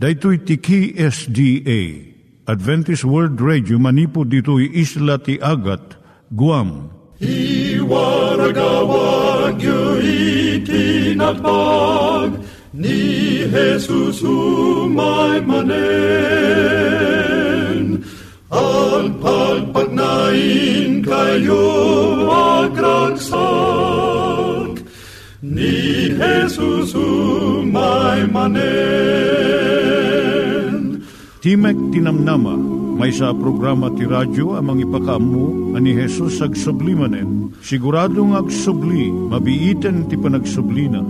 Daitui tiki SDA, Adventist World Radio, manipod ditoy isla ti Agat, Guam. I waragawag yu itinatpag, ni Jesus umay manen. Al pagpagnain kayo agkansak, ni Jesus umay manen. Timek ti Namnama, maysa programa ti radyo amang ipakaammo ani Jesus agsublimanen. Siguradong agsubli, mabiiten ti panagsublina.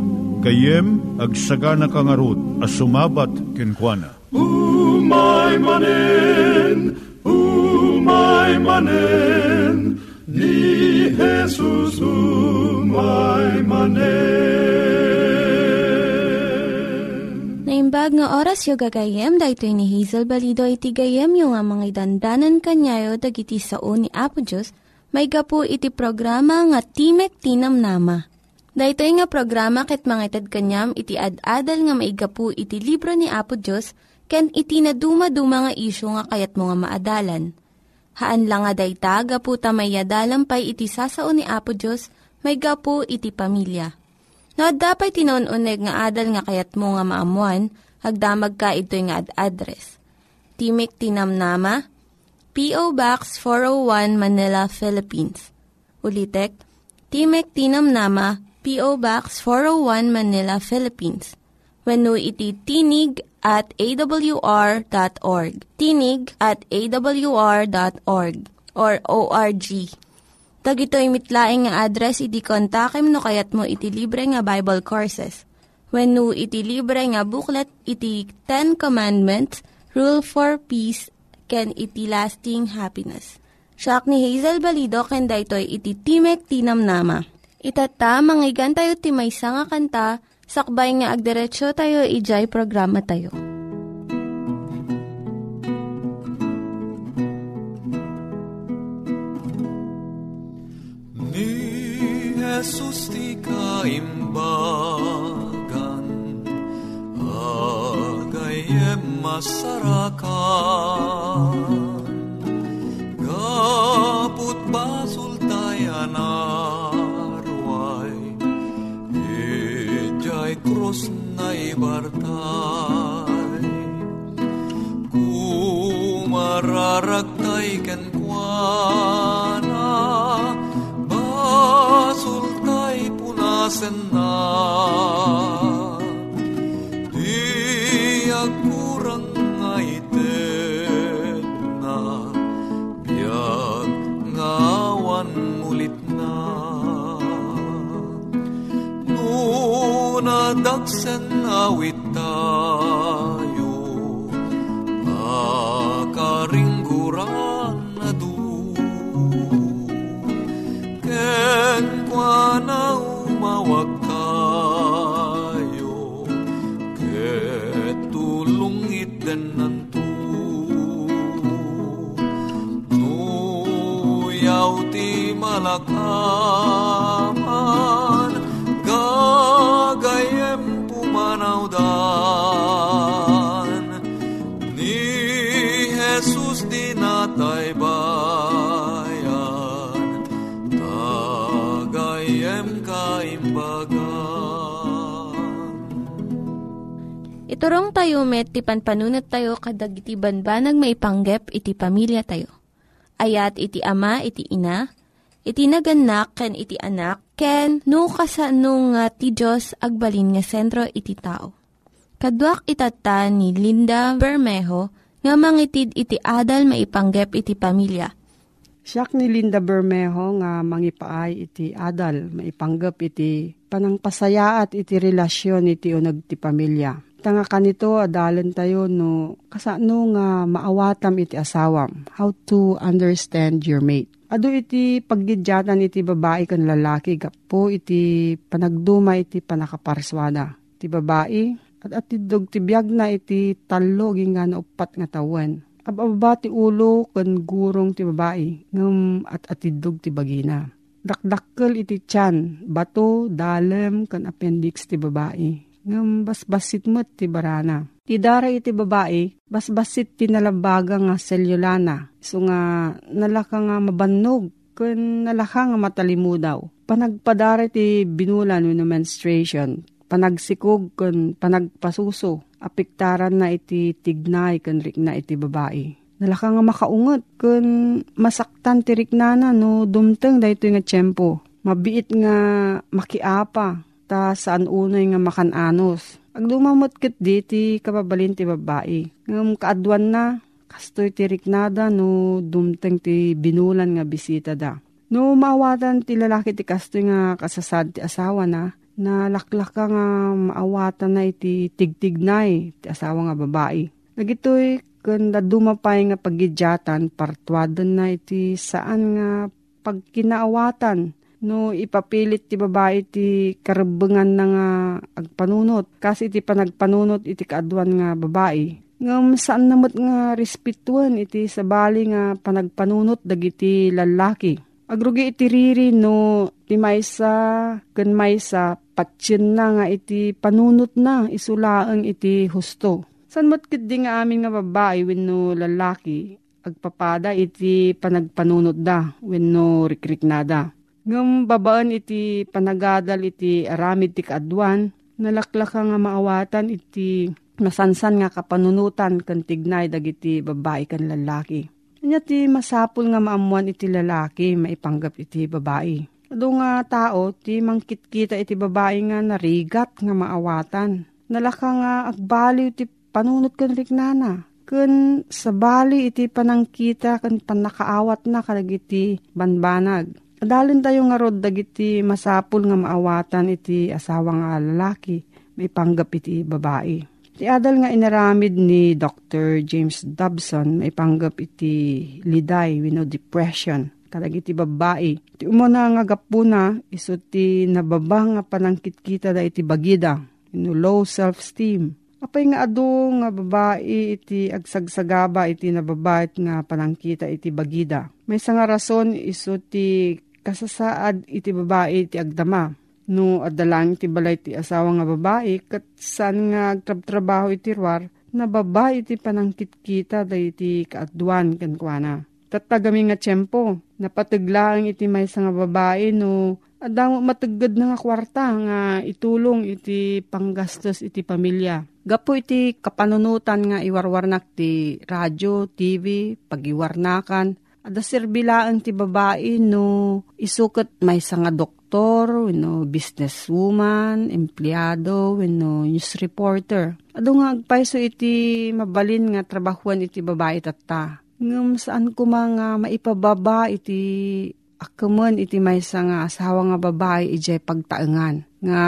Kayem agsagana kangarot a sumabat kenkwana. Umay manen, umay manen, ni Jesus umay manen. Naimbag nga oras yung gagayem, dahil ni Hazel Balido iti gagayem yung nga mga dandanan kanyayo dag iti sao ni Apo Diyos, may gapu iti programa nga Timek ti Namnama. Dahil nga programa kit mga itad kanyam iti ad-adal nga may gapu iti libro ni Apo Diyos, ken iti na dumaduma nga isyo nga kayat mga maadalan. Haan lang nga dayta, gapu tamay adalampay iti sao ni Apo Diyos, may gapu iti pamilya. No, dapat tinon-uneg nga adal nga kayat mo nga maamuan, hagdamag ka ito nga ad-address. Timek ti Namnama, P.O. Box 401, Manila, Philippines. Ulitek, Timek ti Namnama, P.O. Box 401, Manila, Philippines. Wenno iti tinig@awr.org. Tinig@awr.org or ORG. Tag ito'y mitlaing nga address, iti kontakem no kayat mo iti libre nga Bible Courses. Wenno iti libre nga booklet, iti Ten Commandments, Rule for Peace, ken iti Lasting Happiness. Siya ni Hazel Balido, ken daytoy iti Timek ti Namnama. Itata, manggigan tayo ti maysa nga kanta, sakbay nga agderetsyo tayo, ijay programa tayo. Jesus ti kaimbagan, agayem masarakan, kaput basul tayan arway, ijay krus na ibartay, kumararaktay kenkwana, sultay punasen na di akurang ngaited na biag ngawan mulit na nunadaksen awit tayo akaringguran na du ken na umawag tayo ketulong itinanto nuyaw ti malakaman gagayem pumanawdan ni Jesus di natayba Iturong tayo met, ti panpanunat tayo kadag iti banbanag maipanggep iti pamilya tayo. Ayat iti ama, iti ina, iti naganak, ken iti anak, ken no kasano nga ti Diyos agbalin nga sentro iti tao. Kaduak itata ni Linda Bermejo nga mangitid iti adal maipanggep iti pamilya. Siak ni Linda Bermejo nga mangipaay iti adal maipanggep iti panangpasayaat iti relasyon iti uneg ti pamilya. Tanga kanito adalan tayo no kasano nga maawatam iti asawam. How to understand your mate. Adu iti paggidyatan iti babae kan lalaki gapo iti panagduma iti panakaparswada. Iti babae at tidog ti biag na iti talo gingan upat nga tawen. Ababa ti ulo kan gurong ti babae ngem at tidog ti bagina. Dakdakkel iti tiyan, bato, dalem kan appendix ti babae. ng basbasit mo ti barana. Ti daray iti babae, basbasit ti nalabaga nga selyulana. So nga nalaka nga mabannog, kung nalaka nga matalimu daw. Panagpadari ti binulan no menstruation, panagsikog kung panagpasuso, apiktaran na iti tignay kung rikna iti babae. Nalaka nga makaungot kung masaktan ti riknana no dumteng dahito nga tiyempo. Mabiit nga makiapa, ta saan unay nga makananos. Ag dumamot kit di ti kapabalin ti babae. Ngam kaadwan na, kastoy ti riknada no dumteng ti binulan nga bisita da. No maawatan ti lalaki ti kastoy nga kasasad ti asawa na laklaka nga maawatan na iti tigtignay ti asawa nga babae. Nagitoy, kanda dumapay nga pagidyatan, partwadan na iti saan nga pagkinaawatan. No, ipapilit ti babae ti karabangan na nga agpanunot. Kasi iti panagpanunot iti kaadwan nga babae. Ngam saan namot nga respetuan iti sabali nga panagpanunot dagiti lalaki. Agrugi iti riri no ti maysa ken maysa patsin na nga iti panunot na isulaang iti husto. San mo't kiddi nga amin nga babae wenno lalaki agpapada iti panagpanunot da wenno rikriknada. Ngam babaan iti panagadal iti aramid ti kaadwan, nalaklaka nga maawatan iti masansan nga kapanunutan kan tignay dagiti babae kan lalaki. Anya ti masapul nga maamuan iti lalaki maipanggap iti babae. Ado nga tao ti mangkitkita iti babae nga narigat nga maawatan. Nalaka nga agbaliw ti panunot kan riknana. Kun sabali iti panangkita kan panakaawat na kadagiti banbanag. Adalin tayo nga rod dagiti masapul nga maawatan iti asawa nga lalaki, may panggap iti babae. Iti adal nga inaramid ni Dr. James Dobson, may panggap iti liday, wino depression, kadagiti babae. Iti umuna nga gapuna, iso ti nababa nga panangkitkita da iti bagida, wino low self-esteem. Apay nga ado nga babae iti agsagsagaba iti nababait nga panangkita iti bagida. May isang rason iso ti kasasaad iti babae iti agdama. No adalang iti balay iti asawa nga babae kat saan nga agtrab-trabaho iti ruar na babae iti panangkit-kita da iti kaadwan kankwana. Tatagami nga tiyempo napataglaang iti may isang babae no adamo matagad na nga kwarta nga itulong iti panggastos iti pamilya. Gapo iti kapanunutan nga iwarwarnak ti radyo, TV, pagiwarnakan. Adasirbilaan ti babae no isukat may isang nga doktor, no businesswoman, empleyado, no news reporter. Ado nga agpaiso iti mabalin nga trabahuan iti babae tatta. Ngam saan ko mga maipababa iti akaman iti may isang nga asawa nga babae ijay pagtaengan. Nga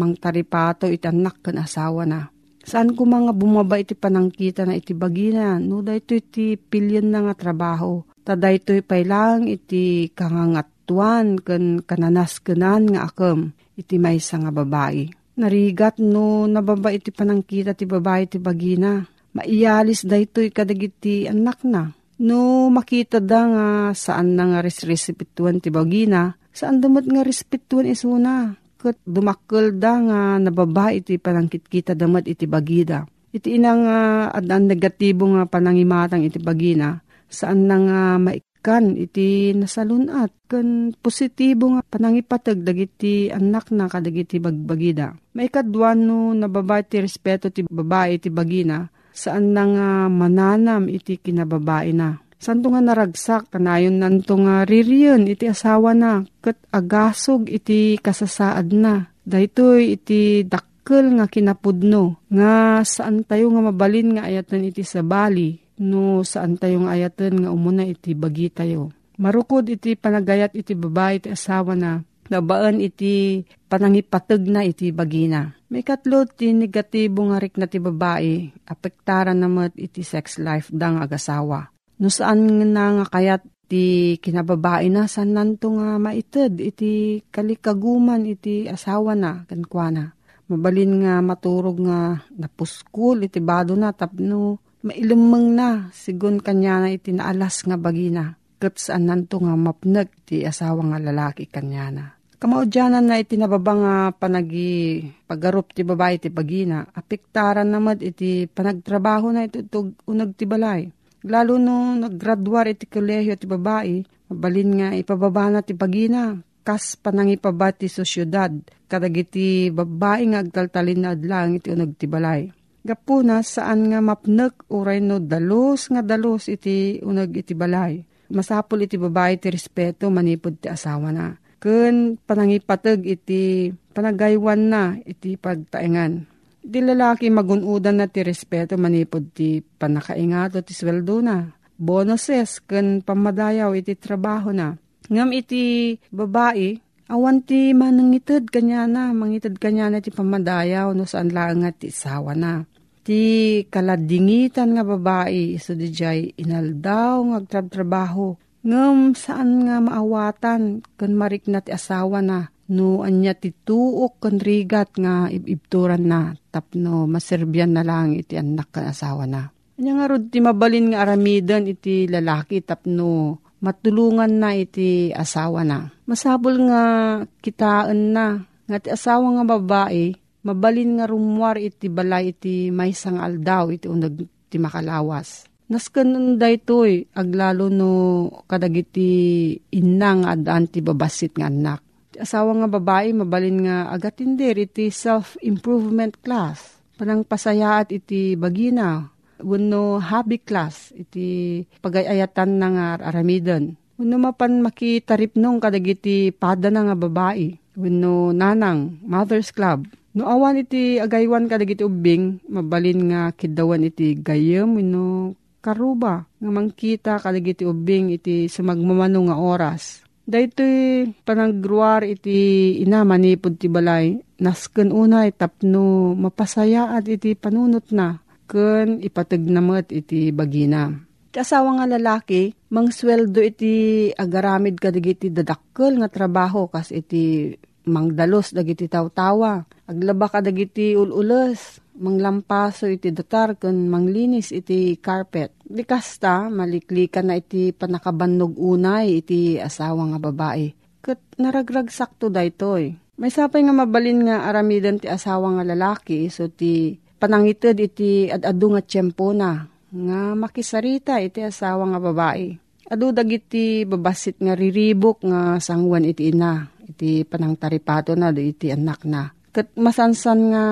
mangtaripato iti anak kan asawa na. Saan ko mga bumaba iti panangkita na iti bagina, no, dahito iti pilyan na nga trabaho. Ta dahito pailang iti kangangatuan, kan kananaskenan nga akam, iti maysa nga babae. Narigat no, nababa iti panangkita ti babae iti bagina. Maiyalis dahito ikadagiti anak na. No, makita da nga saan na nga respetuan ti bagina, saan damot nga respetuan isuna. Kat dumakkel da nga nababa iti panangkitkita damat iti bagida. Iti ina nga adan negatibo nga panangimatang iti bagina, saan na nga maikan iti nasalunat, kan positibo nga panangipatag dagiti anak na kadagiti bagbagida. Maikadwan no nababa iti respeto ti babae iti bagina, saan na nga mananam iti kinababae na. Santo nga naragsak, kanayon nanto nga ririyon iti asawa na, kat agasog iti kasasaad na. Daytoy iti dakkel nga kinapudno, nga saan tayo nga mabalin nga ayatan iti sabali, no saan tayo nga ayatan nga umuna iti bagi tayo. Marukod iti panagayat iti babae iti asawa na, nabaan iti panangipatag na iti bagina. May katlo ti negatibo nga rikna ti babae, apektara namat iti sex life dang agasawa. No saan nga kayat ti kinababae na, saan nanto nga maited iti kalikaguman iti asawa na, kankwana. Mabalin nga maturog nga napuskul iti bado na, tapno mailumang na, sigun kanya na iti naalas nga bagina. Kat saan nanto nga mapnag iti asawa nga lalaki kanya na. Kamaudyanan na iti nababa nga panagi paggarup ti babae ti pagina, apiktaran namad iti panagtrabaho na iti unag ti balay. Lalo no naggraduar iti kolehiyo ti babae, mabalin nga ipababa na ti pagina, kas panangipaba ti sosyudad, kadagiti babae nga agtaltalin na adlang iti unag ti balay. Gapuna saan nga mapnek uray no dalos iti unag iti balay. Masapul iti babae ti respeto manipod ti asawa na. Kun panangipatag iti panagaywan na iti pagtaengan. Iti lalaki magunudan na ti respeto manipod ti panakaingato ti sweldo na. Bonuses kun pamadayaw iti trabaho na. Ngam iti babae, awan ti manangitid kanya na, mangitid kanya na ti pamadayaw no saan lang nga ti isawa na. Ti kaladingitan nga babae, iso di jay inaldaw ngagtrab-trabaho. Ngam saan nga maawatan kan marikna ti asawa na no anya ti tuok kan rigat nga ibibturan na tapno maserbian na lang iti anak kan asawa na. Anya nga rod ti mabalin nga aramidan iti lalaki tapno matulungan na iti asawa na. Masabol nga kitaan na nga ti asawa nga babae mabalin nga rumwar iti balay iti maysang aldaw iti unag ti makalawas. Nasken daytoy aglalo no kadagiti inang adaan ti babasit nga anak. Ti asawa nga babae mabalin nga agatinder iti self-improvement class. Panangpasayaat iti bagina. Wenno hobby class iti pagayayatan na nga aramiden. Wenno mapan makitarip nung kadagiti pada na nga babae. Wenno nanang, mother's club. No awan iti agaywan kadagiti ubing mabalin nga kidawan iti gayem wenno karuba nga mangkita kadagiti ubing iti sumagmamano nga oras. Daytoy panagruar iti ina manipod ti balay nasken unay tapno mapasayaat iti panunot na ken ipatagnamet iti bagina. Ti asawa nga lalaki mangsweldo iti agaramid kadagiti dadakkel nga trabaho kas iti mangdalos dagiti tawtawa, aglaba kadagiti ulules. Manglampaso iti datar kun manglinis iti carpet. Bikasta maliklikan na iti panakabannog unay iti asawa nga babae. Ket naragragsakto daytoy. May sapay nga mabalin nga aramidan ti asawa nga lalaki so ti panangited iti adadu nga tiyempo na nga makisarita iti asawa nga babae. Adu dagiti babasit nga riribok nga sangwan iti ina iti panangtaripato na do iti anak na. Kat masansan nga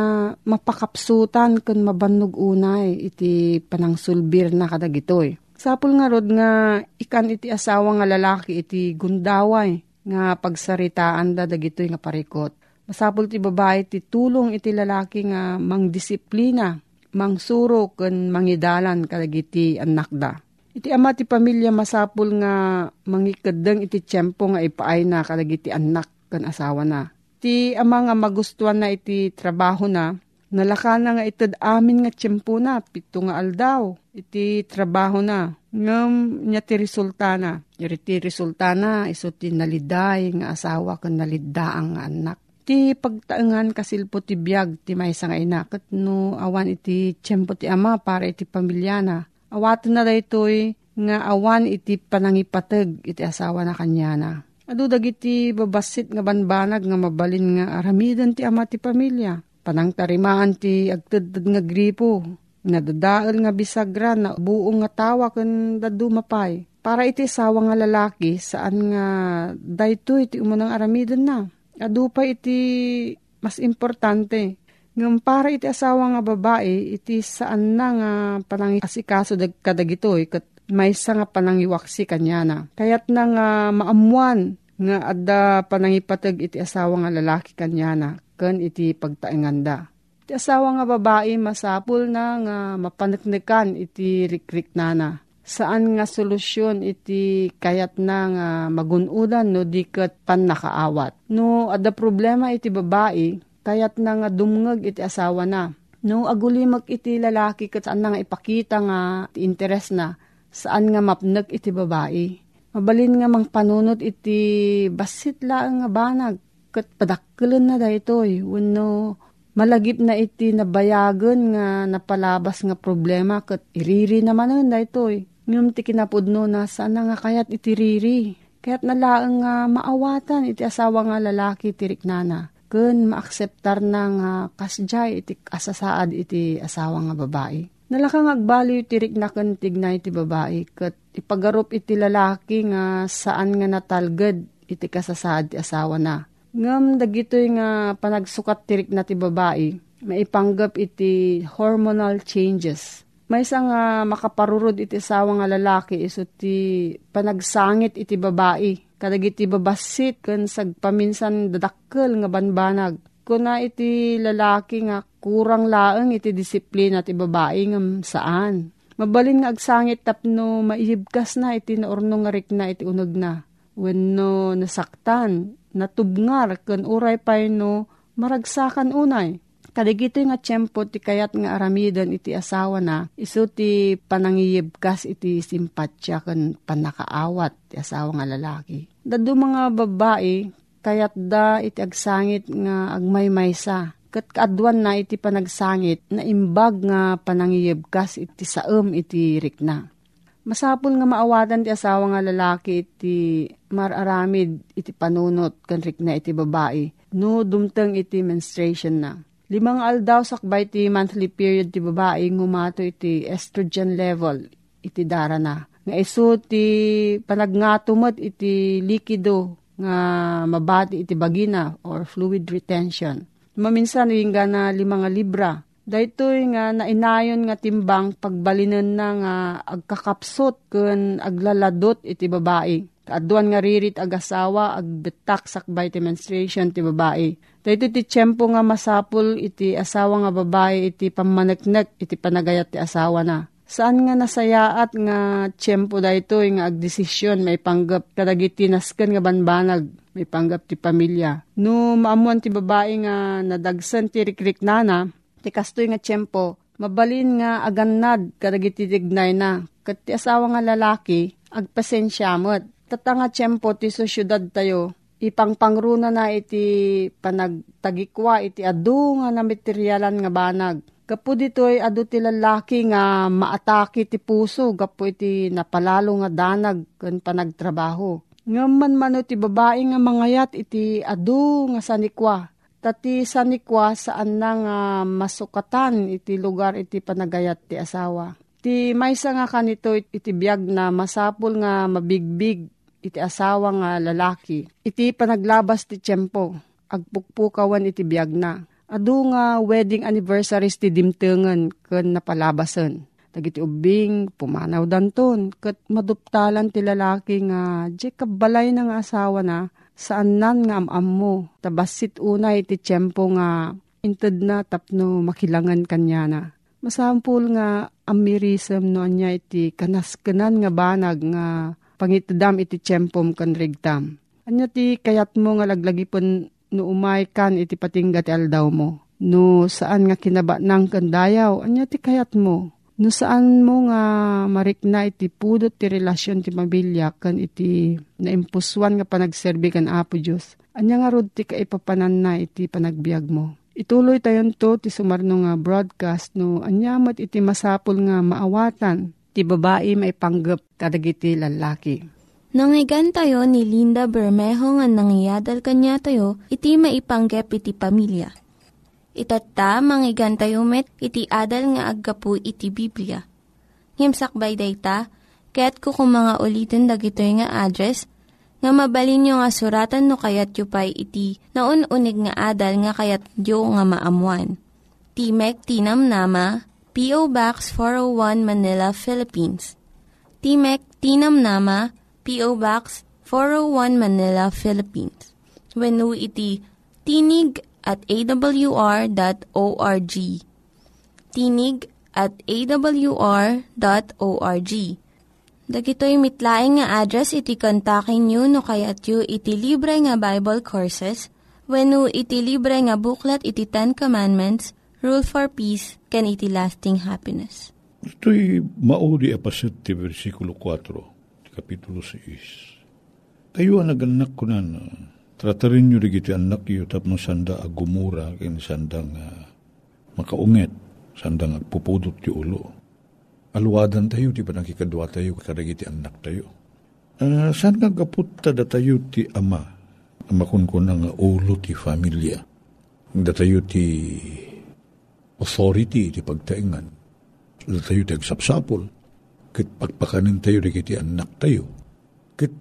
mapakapsutan kun mabannog unay iti panangsulbir na kadagitoy. Sapul nga rod nga ikan iti asawa nga lalaki iti gundaway nga pagsaritaan da dagitoy nga parikot. Masapul ti babae ti tulong iti lalaki nga mangdisiplina, mangsuro kun mangidalan kadagiti anak da. Iti ama ti pamilya masapul nga mangikadeng iti tiyempo nga ipaay na kadagiti anak kun asawa na. Iti ama nga magustuhan na iti trabaho na, nalaka na nga itad amin nga tiyempo na, 7 nga aldaw, iti trabaho na, ngam niya ti resulta na. Iti resulta na, iso ti naliday nga asawa kan nalidaang nga anak. Iti pagtaengan kasilpo ti biyag ti maysa nga ina, ket no awan iti tiyempo ti ama para iti pamilya na. Awaten na daytoy nga awan iti panangipateg iti asawa na kanya na. Adu dagiti babasit nga banbanag nga mabalin nga aramidan ti ama ti pamilya. Panangtarimaan ti agtedted nga gripo. Nadadael nga bisagra na buong nga tawa kun dadu mapay. Para iti asawa nga lalaki saan nga daytoy iti umunang aramidan na. Adu pa iti mas importante. Ngam para iti asawa nga babae iti saan na nga panangasikaso kadagitoy ket maysa nga panangiwaksi kanya na. Kaya't na nga maamuan nga adda panangipatag iti asawa nga lalaki kanya na, ken iti pagtaenganda. Iti asawa nga babae masapul na nga mapaneknekan iti rikrik nana. Saan nga solusyon iti kayat na nga magunudan no diket pannakaawat. No adda problema iti babae, kayat na nga dumngeg iti asawa na. No agulimag iti lalaki ket saan nga ipakita nga interes na. Saan nga mapnek iti babae. Mabalin nga mangpanunot iti basit laeng nga banag. Ket padakkelen na daytoy wenno malagip na iti nabayagen nga napalabas nga problema. Ket iriri namanen daytoy. Ngem ti kinapudno na saan nga kayat iti riri. Kaya't nalaang nga maawatan iti asawa nga lalaki iti riknana. Kun maakseptar na nga kasjay iti asasaad iti asawa nga babae. Nalakang agbaliw iti rikna kun tignay iti babae. Kat ipagarup iti lalaki nga saan nga natalged iti kasasaad iti asawa na. Ngam dagitoy nga panagsukat ti rikna ti babae. Maipanggap iti hormonal changes. May isang makaparurod iti asawa nga lalaki iso ti panagsangit iti babae. Kadag iti babasit kun sagpaminsan dadakkel nga banbanag. Kuna iti lalaki nga kurang laeng iti disiplina ti babae ngam saan. Mabalin nga agsangit tapno maihibkas na iti naorno nga rikna iti uneg na. Wenno nasaktan, natubngar kun uray payno maragsakan unay. Kadigito nga tiyempo ti kayat nga aramidan iti asawa na iso ti panangiyibkas iti simpatsya ken panakaawat ti asawa nga lalaki. Dadu mga babae kayat da iti agsangit nga agmaymaysa ket kaadwan na iti panagsangit na imbag nga panangiyibkas iti saem iti rikna. Masapul nga maawatan ti asawa nga lalaki iti mararamid iti panunot ken rikna iti babae no dumteng iti menstruation na. 5 nga aldaw sakbay ti monthly period ti babae ngumato iti estrogen level iti dara na. Nga iso ti panagngatumot iti likido nga mabati iti bagina or fluid retention. Maminsan nga na 5 nga libra. Daytoy nga nainayon nga timbang pagbalinan na nga agkakapsot kun aglaladot iti babae. Kaaduan nga ririt agasawa agbetak sakbay ti menstruation ti babae. Dahito ti tiyempo nga masapul iti asawa nga babae iti pamaneknek iti panagayat ti asawa na. Saan nga nasayaat nga tiyempo dahito nga agdesisyon may panggap kadagiti nasken nga banbanag may panggap ti pamilya. No maamuan ti babae nga nadagsan ti rikriknana ti kastoy nga tiyempo mabalin nga agannad kadagiti tignay na ket ti asawa nga lalaki agpasensyamot. Tatanga tiyempo ti so syudad tayo, ipangpangruna na iti panagtagikwa iti adu nga na materyalan nga banag. Kapo ditoy adu ti lalaki nga maatake ti puso, kapo iti napalalo nga danag kun panagtrabaho. Ngaman mano ti babae nga mangayat iti adu nga sanikwa. Tati sanikwa saan na nga masukatan iti lugar iti panagayat ti asawa. Ti maysa nga kanito iti biyag na masapul nga mabigbig iti asawa nga lalaki. Iti panaglabas ti tiyempo, agpukpukawan iti biyag na. Adu nga wedding anniversaries ti dimtengen ken napalabasen. Dagiti ubing, pumanaw danton, ket maduptalan ti lalaki nga di kabalay na nga asawa na saan nan nga am-am mo. Tabasit unay ti tiyempo nga inted na tapno makilangan kanya na. Masampul nga amirisem noan niya iti kanas-kanan nga banag nga pangitadam iti tiyempom kan rigtam. Anya ti kayat mo nga laglagipon no umay kan iti patingga ti aldaw mo. No saan nga kinaba nang kandayaw, anya ti kayat mo. No saan mo nga marikna iti pudot ti relasyon ti mabilya kan iti naimpusuan nga panagserbi kan Apo Diyos. Anya nga rod ti kaipapanan na iti panagbiag mo. Ituloy tayon to ti sumarno nga broadcast no anyamat iti masapul nga maawatan ti babae maipanggep kadagiti lalaki. Nangyigan tayo ni Linda Bermejo nga nangyadal kanya tayo iti maipanggep iti pamilya. Itata mangyigan tayo met iti adal nga aggapu iti Biblia. Ngimsakbay dayta ket kukumanga ulitin dagitoy nga address nga mabalin yung asuratan no kayat yu pa'y iti na un-unig nga adal nga kayat yu nga maamuan. Timek ti Namnama, P.O. Box 401 Manila, Philippines. Timek ti Namnama, P.O. Box 401 Manila, Philippines. Wenno iti tinig@awr.org. Tinig@awr.org. Dagitoy mitlaing nga address iti kontakin nyo no kayat yu iti libre nga Bible Courses wenno iti libre nga buklat iti Ten Commandments, Rule for Peace, ken iti Lasting Happiness. Ito'y maudi apaset ti versikulo 4, kapitulo 6. Kayo ang nag-anak ko na, tratarin nyo rin iti anak yu tapno sanda agumura ken sandang makaunget, sandang agpupudot ti ulo. Aluwadan tayo, di ba nakikadwa tayo, karagiti anak tayo. Saan nagaputta datayo ti ama, amakon ko na nga ulo ti familia, datayo ti authority ti pagtaingan, datayo ti agsapsapol, kit pagpakanin tayo di kiti anak tayo, kit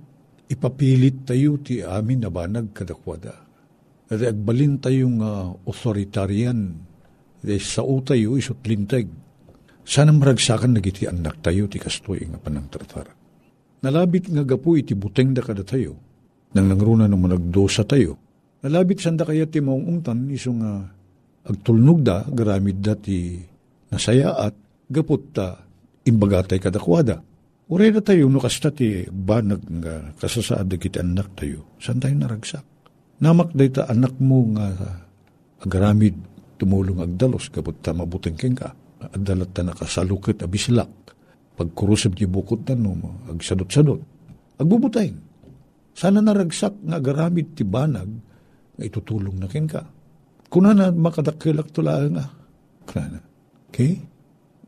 ipapilit tayo ti amin na banag kadakwada, at agbalin tayong authoritarian, sao tayo isutlintag, sana maragsakan na kiti anak tayo ti kastoy nga panang tratara. Nalabit nga gapu iti buteng da kada tayo, nang nangruna nung managdosa tayo. Nalabit sanda kaya ti maungungtan, iso nga agtulnog da, garamid da ti nasaya at gapot ta imbagatay kadakwada. Uray da tayo nukasta ti banag nga kasasaad da kita anak tayo, saan tayo naragsak? Namakday ta anak mo nga agaramid tumulong agdalos, gapot ta mabuteng keng ka, adalat ta nakasalukit abislak. Pagkurusap ti bukod na, no, agsadot-sadot, agbubutayin. Sana naragsak nga garamid ti banag, nga itutulong na ken ka. Kuna na makadakilak tulaeng nga. Kuna na. Okay?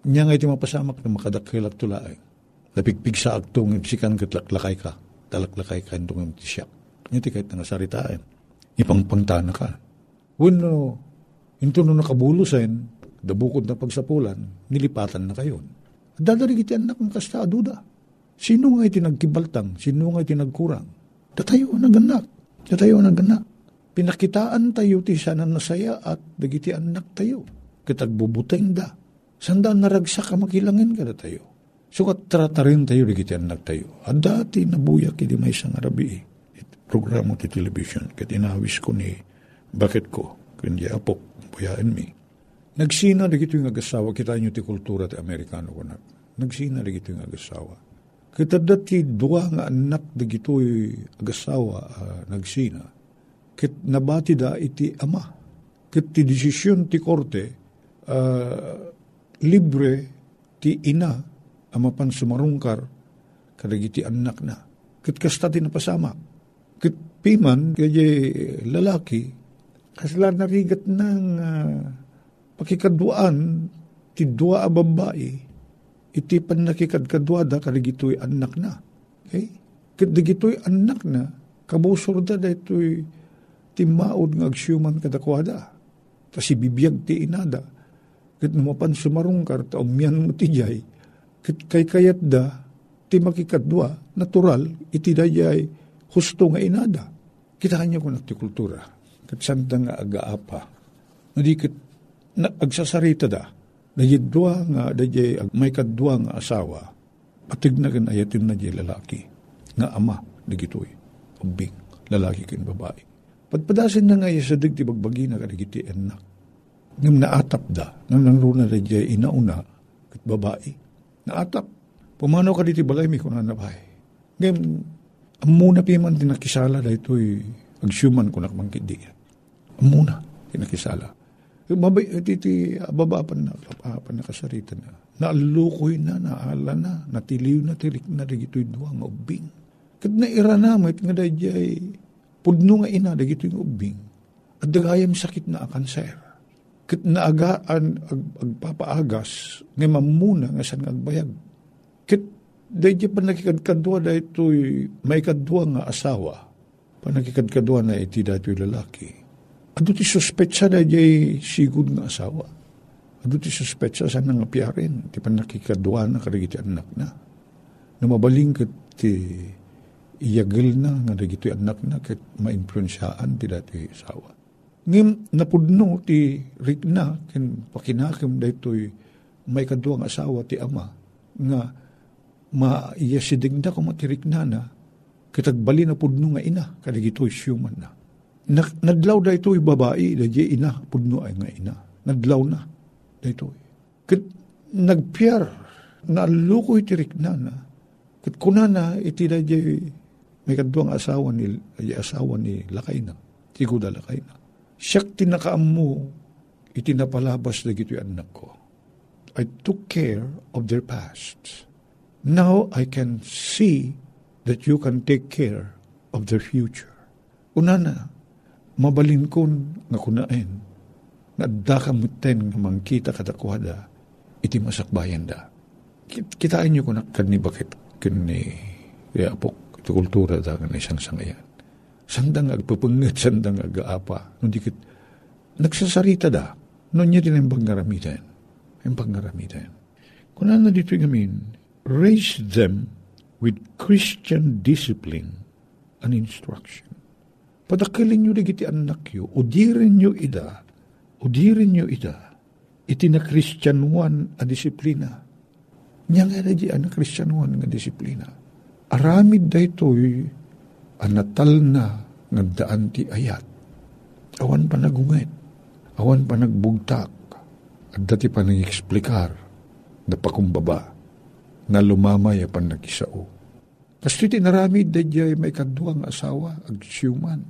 Nya nga iti mapasamak na makadakilak tulaeng. Napigpig sa akto, ngipsikan katlaklakay ka. Talaklakay ka itong tisyak. Nya ti kahit na nasaritaan. Ipangpangtana ka. Bueno, ito no nakabulusin, dabukod na pagsapulan, nilipatan na kayo. Dadari kiti anak ng kasta, aduda. Sino nga iti nagkibaltang? Sino nga iti nagkurang? Datayo ang naganak. Datayo ang naganak. Pinakitaan tayo ti sana nasaya at dagiti anak tayo. Kitagbubuteng da. Sandaan naragsak ka makilangin ka da tayo. Sukat tratarin tayo dagiti anak tayo. At dati nabuyak iti may isang arabi. Programo ti television. Katinawis ko ni bakit ko. Kundi apok, buyain mi. Nagsina dagito yung agasawa, kita nyo ti kultura ti Amerikano ko na. Nagsina dagito yung agasawa. Kita dati dua nga anak dagito yung agasawa nagsina. Kit nabati da iti ama. Kit ti desisyon ti korte, libre ti ina, ama pan sumarungkar, kadagiti anak na. Kit kasta ti napasama. Kit piman, kaya lalaki, kasla narigat ng... pakikaduan, ti dua a babae, iti pan nakikadkadwada, karigito'y anak na. Okay? Karigito'y anak na, kabusurda da ito'y timaod ng agsyuman kadakwada. Kasi bibiyag ti inada. Kit numapan sumarungkar, taumyan mo ti jay. Kit kaykayat da, ti makikadwa, natural, iti dayay, husto nga inada. Kita kanya ko na ti kultura. Kit santa nga agaapa. Nadikit agsasarita da, dayidwa nga, dayi may kadwa nga asawa, patignagan ayatin na dayi lalaki, nga ama, digitoy, umbing, lalaki kin babae. Pagpadasin na nga yasadig ti bagbagi na karigiti enak, ngam naatap da, ngam nangruna dayi inauna, kat babae, naatap, pumanaw ka di ti balay, may kunanabay. Ngayon, amuna piman tinakisala da ito'y agsyuman kunakmangkit di. Amuna tinakisala. Iti ababapan na kasarita na. Naalukoy na, naala na, natiliw na, tirik na, digito'y duwang ubing. Kat naira na, may nga dayay, pudno nga ina, digito'y ubing. At dagayam sakit na akanser. Kat naagaan, agpapaagas, ngay mamuna, nga saan agbayag. Kat dayay panakikadkadwa na ito'y may kadwa nga asawa. Panakikadkadwa na iti dato'y lalaki. Ado ti suspetsa da jay sigud nga asawa. Ado ti suspetsa saan nga piyarin. Ti panakikadwa na karigiti anak na. Numabaling kat ti iyagil na nga karigiti anak na kat ma-influensyaan ti dati asawa. Ngayon napudno ti rik na kin pakinakim da ito'y may kadwa nga asawa ti ama nga maiyasidig na kung matirik na na kitagbali napudno nga ina karigito'y siyuman na. Naglaw da ito'y babae, da di ina, pudno ay nga ina. Naglaw na, da ito'y. Kat nagpiyar, naaluko'y tirik na na. Kat kunana, iti da di, may kadwang asawa ni lakay na, tiguda lakay na. Siyak tinakaamu, iti napalabas na gito'y anak ko. I took care of their past. Now I can see that you can take care of their future. Kunana, mabalin kun nga kunain, nga dakamuten nga mangkita kadakwada, iti masakbayan da. Kitain nyo kunak kan ni bakit, kan ni apok, ti kultura dagan isang sangayan. Sandang agpapangit, sandang agaapa. Nung dikit, nagsasarita da. Noon niya din ang pangaramitan. Ang pangaramitan. Kung ano dito gamin, raise them with Christian discipline and instruction. Padakilin nyo digiti anak nyo, udirin nyo ida, iti na Christianuan a disiplina. Nya nga na di anak Christianuan nga disiplina. Aramid da ito'y anatal na nagdaan ti ayat. Awan pa nagungit, awan pa nagbugtak, at dati pa nang-eksplikar na pakumbaba na lumamay apan nag-isao. Kasto itinaramid da di ay may kaduang asawa, agsyuman,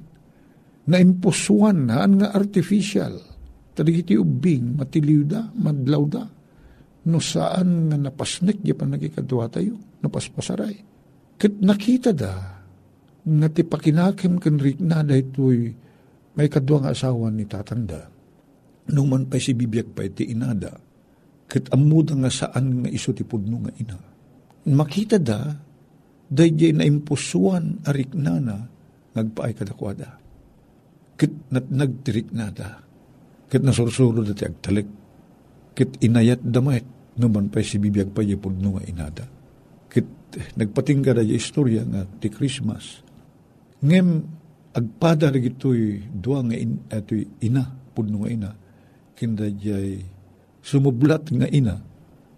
na imposuan haan nga artificial tadigiti ubing matiliwda madlawda no saan nga napasnik di pa nagikadwa tayo napaspasaray ket nakita da nga ti pakinakem ken rikna daytoy may kadwa nga asawa ni tatanda no man pay si bibiyag pay ti inada ket ammuda nga saan nga isu ti pudno nga ina makita da dayjay na imposuan a riknana nagpaay kadakwada kit nagtirik na da, kit nasursuro dati agtalik, kit inayat damait, naman pa'y si bibiyag pa yapod nung inada. Kit nagpatingga na yung istorya nga ti Christmas. Ngem, agpada na gito'y dua nga ina, pudno nga ina, kinda jay sumublat nga ina,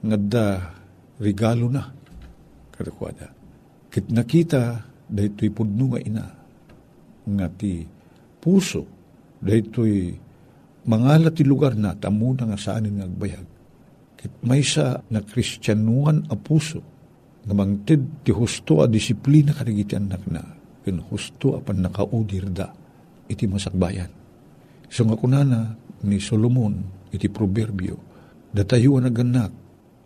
nga da regalo na, katakwada. Kit nakita na ito'y pudno nga ina, nga ti puso, daytoy mangalat ti lugar na tamuna nga saanin nagbayag. Kit maysa na Kristiyanuan a puso nga mangted ti husto a disiplina kadagiti anak na ken husto a pannakaudir da iti masakbayan. So nga kunana ni Solomon iti proverbio datayo naganak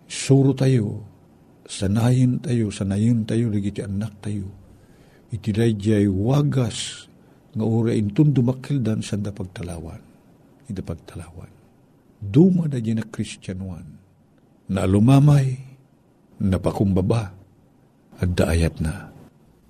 suro tayo sanayin tayo dagiti anak tayo iti dayjay wagas nga ura intun dumakildan sanda pagtalawan. Ito pagtalawan. Duma na dyan na Kristiyanuan na lumamay, napakumbaba, at daayat na.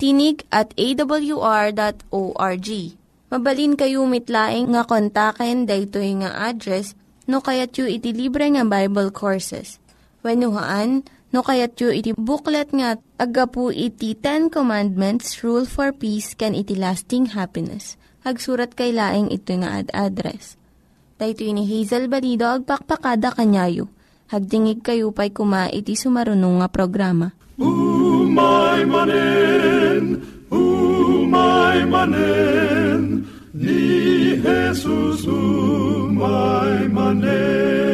Tinig@awr.org. Mabalin kayo mitlaing nga kontaken daytoy nga address no kayatyo iti libre nga Bible Courses. Wenno haan, no kayat yu iti booklet nga agapu iti Ten Commandments, Rule for Peace, can iti lasting happiness. Hagsurat kay laing ito nga ad-address. Dahito ni Hazel Balido, agpakpakada kanyayo. Hagdingig kayo pa'y kuma iti sumarunung nga programa. Umay manen, ni Jesus umay manen.